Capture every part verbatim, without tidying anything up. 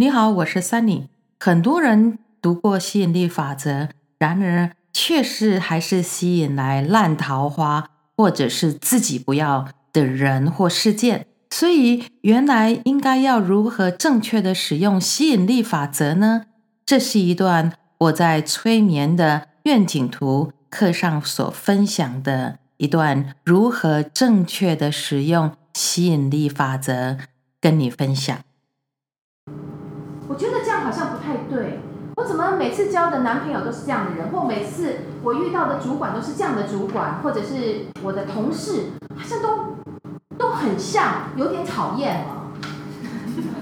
你好，我是 Sunny。 很多人读过吸引力法则，然而确实还是吸引来烂桃花或者是自己不要的人或事件。所以原来应该要如何正确的使用吸引力法则呢？这是一段我在催眠的愿景图课上所分享的一段如何正确的使用吸引力法则跟你分享。我觉得这样好像不太对，我怎么每次交的男朋友都是这样的人，或每次我遇到的主管都是这样的主管，或者是我的同事好像都都很像，有点讨厌了。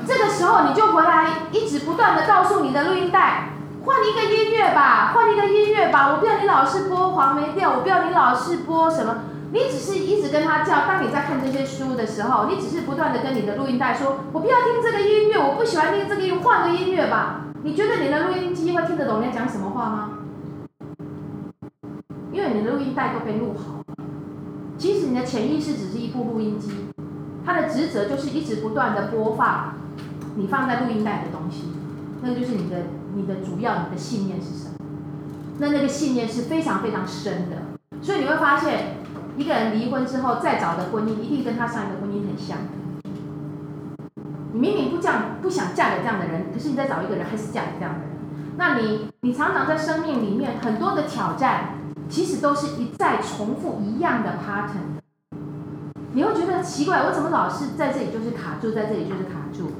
这个时候你就回来一直不断的告诉你的录音带，换一个音乐吧，换一个音乐吧，我不要你老是播黄梅调，我不要你老是播什么。你只是一直跟他叫，当你在看这些书的时候，你只是不断的跟你的录音带说，我不要听这个音乐，我不喜欢听这个音乐，换个音乐吧。你觉得你的录音机会听得懂你在讲什么话吗？因为你的录音带都被录好，其实你的潜意识只是一部录音机，它的职责就是一直不断的播放你放在录音带的东西，那就是你的你的主要你的信念是什么？那那个信念是非常非常深的，所以你会发现。一个人离婚之后再找的婚姻，一定跟他上一个婚姻很像。你明明不这样，不想嫁给这样的人，可是你再找一个人还是嫁给这样的人。那你，你常常在生命里面很多的挑战，其实都是一再重复一样的 pattern。你会觉得奇怪，我怎么老是在这里就是卡住，在这里就是卡住？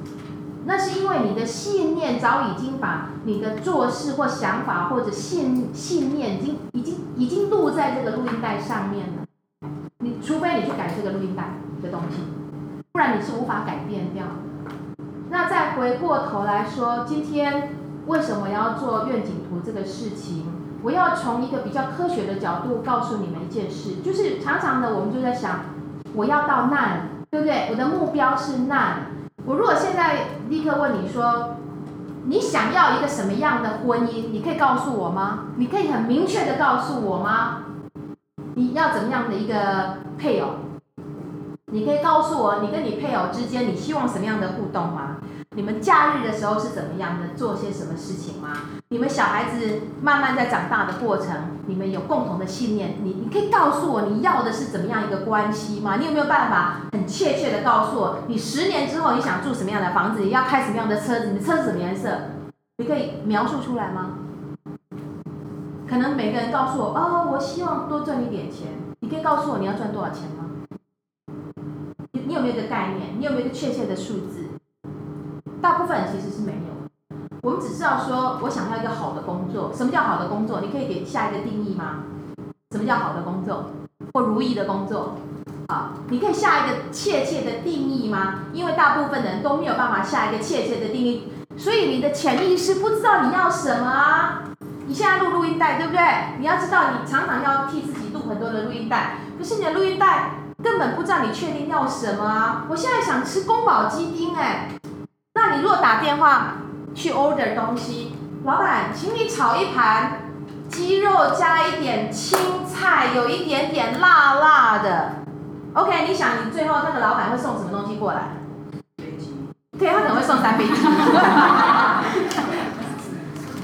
那是因为你的信念早已经把你的做事或想法或者信信念已经已经已经录在这个录音带上面了。你除非你去改这个录音带的东西，不然你是无法改变掉的。那再回过头来说，今天为什么要做愿景图这个事情？我要从一个比较科学的角度告诉你们一件事，就是常常的我们就在想，我要到难，对不对？我的目标是难。我如果现在立刻问你说，你想要一个什么样的婚姻？你可以告诉我吗？你可以很明确的告诉我吗？你要怎么样的一个配偶？你可以告诉我，你跟你配偶之间，你希望什么样的互动吗？你们假日的时候是怎么样的？做些什么事情吗？你们小孩子慢慢在长大的过程，你们有共同的信念，你你可以告诉我你要的是怎么样一个关系吗？你有没有办法很确切的告诉我，你十年之后你想住什么样的房子？你要开什么样的车子？你车子什么颜色？你可以描述出来吗？可能每个人告诉我，哦，我希望多赚一点钱。你可以告诉我你要赚多少钱吗？你你有没有一个概念？你有没有一个确切的数字？大部分人其实是没有。我们只知道说我想要一个好的工作。什么叫好的工作？你可以给下一个定义吗？什么叫好的工作？或如意的工作？啊，你可以下一个确切的定义吗？因为大部分人都没有办法下一个确切的定义，所以你的潜意识不知道你要什么啊。你现在录录音带，对不对？你要知道，你常常要替自己录很多的录音带，可是你的录音带根本不知道你确定要什么啊！我现在想吃宫保鸡丁，哎，那你如果打电话去 order 东西，老板，请你炒一盘鸡肉加一点青菜，有一点点辣辣的。OK， 你想你最后那个老板会送什么东西过来？对，他可能会送三杯鸡。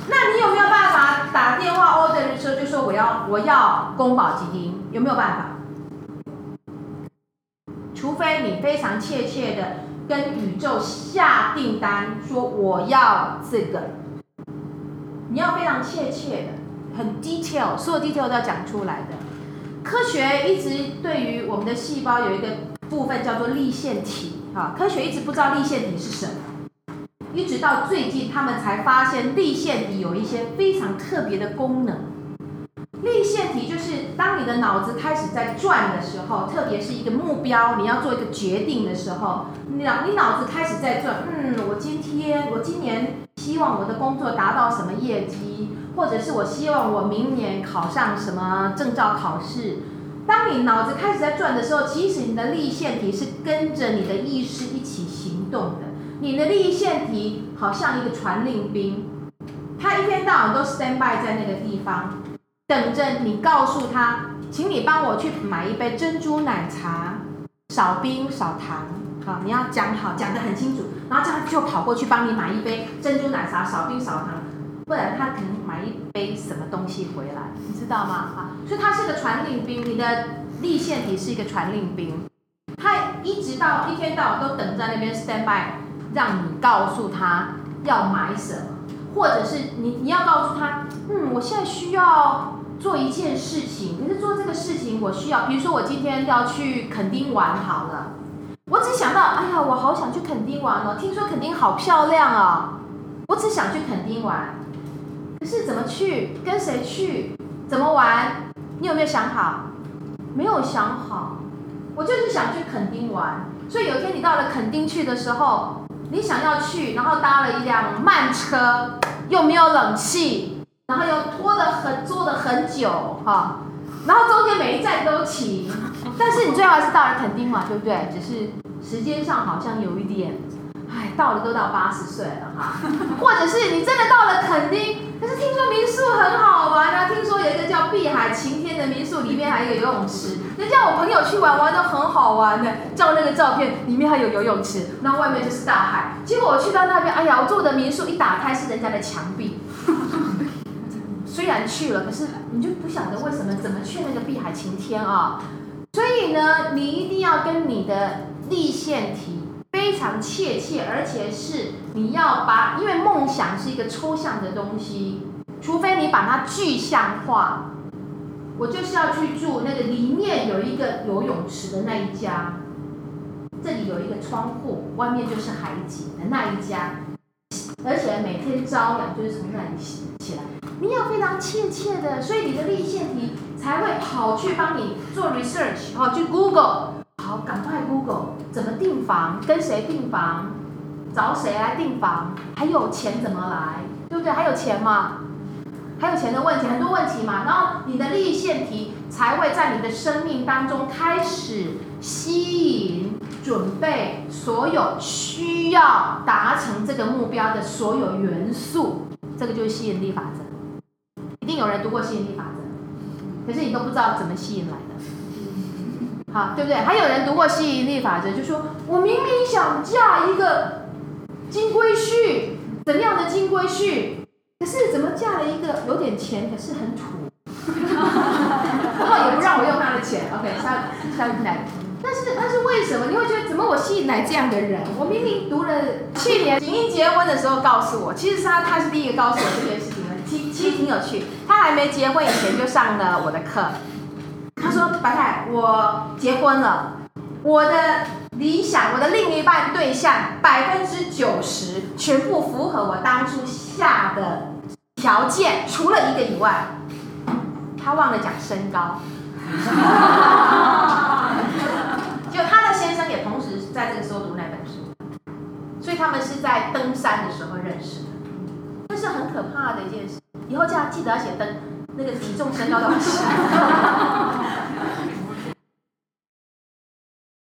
那你有没有办法打电话 order 的时候就说我要我要宫保鸡丁？有没有办法？除非你非常切切的跟宇宙下订单，说我要这个，你要非常切切的，很 detail， 所有 detail 都要讲出来的。科学一直对于我们的细胞有一个部分叫做粒线体，哈，科学一直不知道粒线体是什么。一直到最近，他们才发现粒线体有一些非常特别的功能。粒线体就是当你的脑子开始在转的时候，特别是一个目标，你要做一个决定的时候，你脑你脑子开始在转。嗯，我今天我今年希望我的工作达到什么业绩，或者是我希望我明年考上什么证照考试。当你脑子开始在转的时候，其实你的粒线体是跟着你的意识一起行动的。你的粒线体好像一个传令兵，他一天到晚都 stand by 在那个地方，等着你告诉他，请你帮我去买一杯珍珠奶茶，少冰少糖。好，你要讲好，讲得很清楚，然后这样就跑过去帮你买一杯珍珠奶茶，少冰少糖，不然他可能买一杯什么东西回来，你知道吗？啊，所以他是个传令兵，你的立腺体是一个传令兵，他一直到一天到晚都等在那边 stand by， 让你告诉他要买什么，或者是你你要告诉他，嗯，我现在需要做一件事情，可是做这个事情我需要，比如说我今天要去垦丁玩好了。我只想到，哎呀，我好想去垦丁玩哦！听说垦丁好漂亮哦！我只想去垦丁玩，可是怎么去？跟谁去？怎么玩？你有没有想好？没有想好，我就是想去垦丁玩。所以有一天你到了垦丁去的时候，你想要去，然后搭了一辆慢车，又没有冷气，然后又拖得很坐得很久哈、哦，然后中间每一站都停。但是你最后还是到了垦丁嘛，对不对？只是时间上好像有一点，哎，到了都到八十岁了哈。或者是你真的到了垦丁，可是听说民宿很好玩啊，听说有一个叫碧海晴天的民宿，里面还有游泳池。人家我朋友去玩，玩得很好玩的，照那个照片，里面还有游泳池，然后外面就是大海。结果我去到那边，哎呀，我住的民宿一打开是人家的墙壁。虽然去了，可是你就不晓得为什么，怎么去那个碧海晴天啊？所以呢，你一定要跟你的立腺体非常切切，而且是你要把，因为梦想是一个抽象的东西，除非你把它具象化。我就是要去住那个里面有一个游泳池的那一家，这里有一个窗户，外面就是海景的那一家，而且每天朝阳就是从那里起来。你要非常切切的，所以你的立腺体才会跑去帮你做 research， 好，去 Google， 好，赶快 Google 怎么订房，跟谁订房，找谁来订房，还有钱怎么来，对不对？还有钱嘛，还有钱的问题，很多问题嘛。然后你的立腺体才会在你的生命当中开始吸引、准备所有需要达成这个目标的所有元素，这个就是吸引力法则。一定有人读过吸引力法则，可是你都不知道怎么吸引来的，好，对不对？还有人读过吸引力法则，就说我明明想嫁一个金龟婿，怎样的金龟婿？可是怎么嫁了一个有点钱，可是很土，然后也不让我用他的钱。OK， 下下一奶，但是但是为什么？你会觉得怎么我吸引来这样的人？我明明读了去年景英结婚的时候告诉我，其实他他是第一个告诉我这件事情。其实挺有趣，他还没结婚以前就上了我的课。他说：“白太，我结婚了，我的理想，我的另一半对象百分之九十全部符合我当初下的条件，除了一个以外。”他忘了讲身高，就他的先生也同时在这个时候读那本书，所以他们是在登山的时候认识的。这是很可怕的一件事，以后这样记得要写登那个体重身高多少。